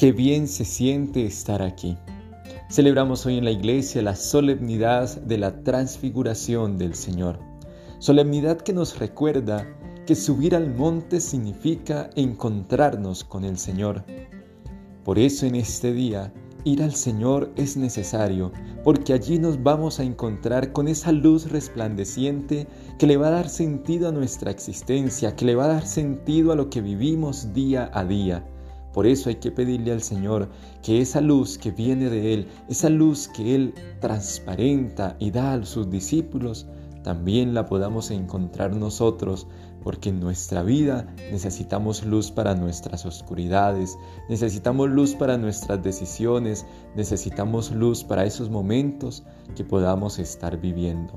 Qué bien se siente estar aquí. Celebramos hoy en la iglesia la solemnidad de la transfiguración del Señor. Solemnidad que nos recuerda que subir al monte significa encontrarnos con el Señor. Por eso en este día, ir al Señor es necesario, porque allí nos vamos a encontrar con esa luz resplandeciente que le va a dar sentido a nuestra existencia, que le va a dar sentido a lo que vivimos día a día. Por eso hay que pedirle al Señor que esa luz que viene de Él, esa luz que Él transparenta y da a sus discípulos, también la podamos encontrar nosotros, porque en nuestra vida necesitamos luz para nuestras oscuridades, necesitamos luz para nuestras decisiones, necesitamos luz para esos momentos que podamos estar viviendo.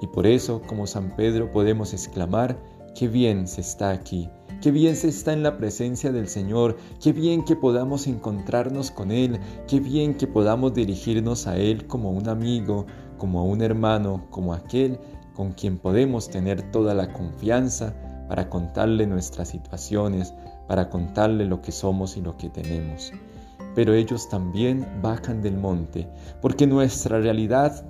Y por eso, como San Pedro, podemos exclamar: qué bien se está aquí, qué bien se está en la presencia del Señor, qué bien que podamos encontrarnos con Él, qué bien que podamos dirigirnos a Él como un amigo, como un hermano, como aquel con quien podemos tener toda la confianza para contarle nuestras situaciones, para contarle lo que somos y lo que tenemos. Pero ellos también bajan del monte, porque nuestra realidad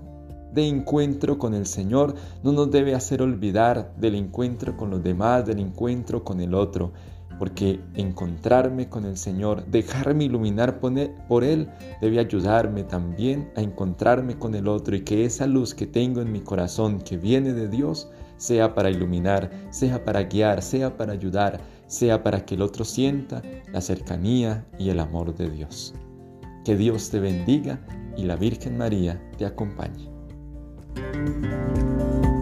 de encuentro con el Señor no nos debe hacer olvidar del encuentro con los demás, del encuentro con el otro, porque encontrarme con el Señor, dejarme iluminar por Él, debe ayudarme también a encontrarme con el otro, y que esa luz que tengo en mi corazón, que viene de Dios, sea para iluminar, sea para guiar, sea para ayudar, sea para que el otro sienta la cercanía y el amor de Dios. Que Dios te bendiga y la Virgen María te acompañe. Thank you.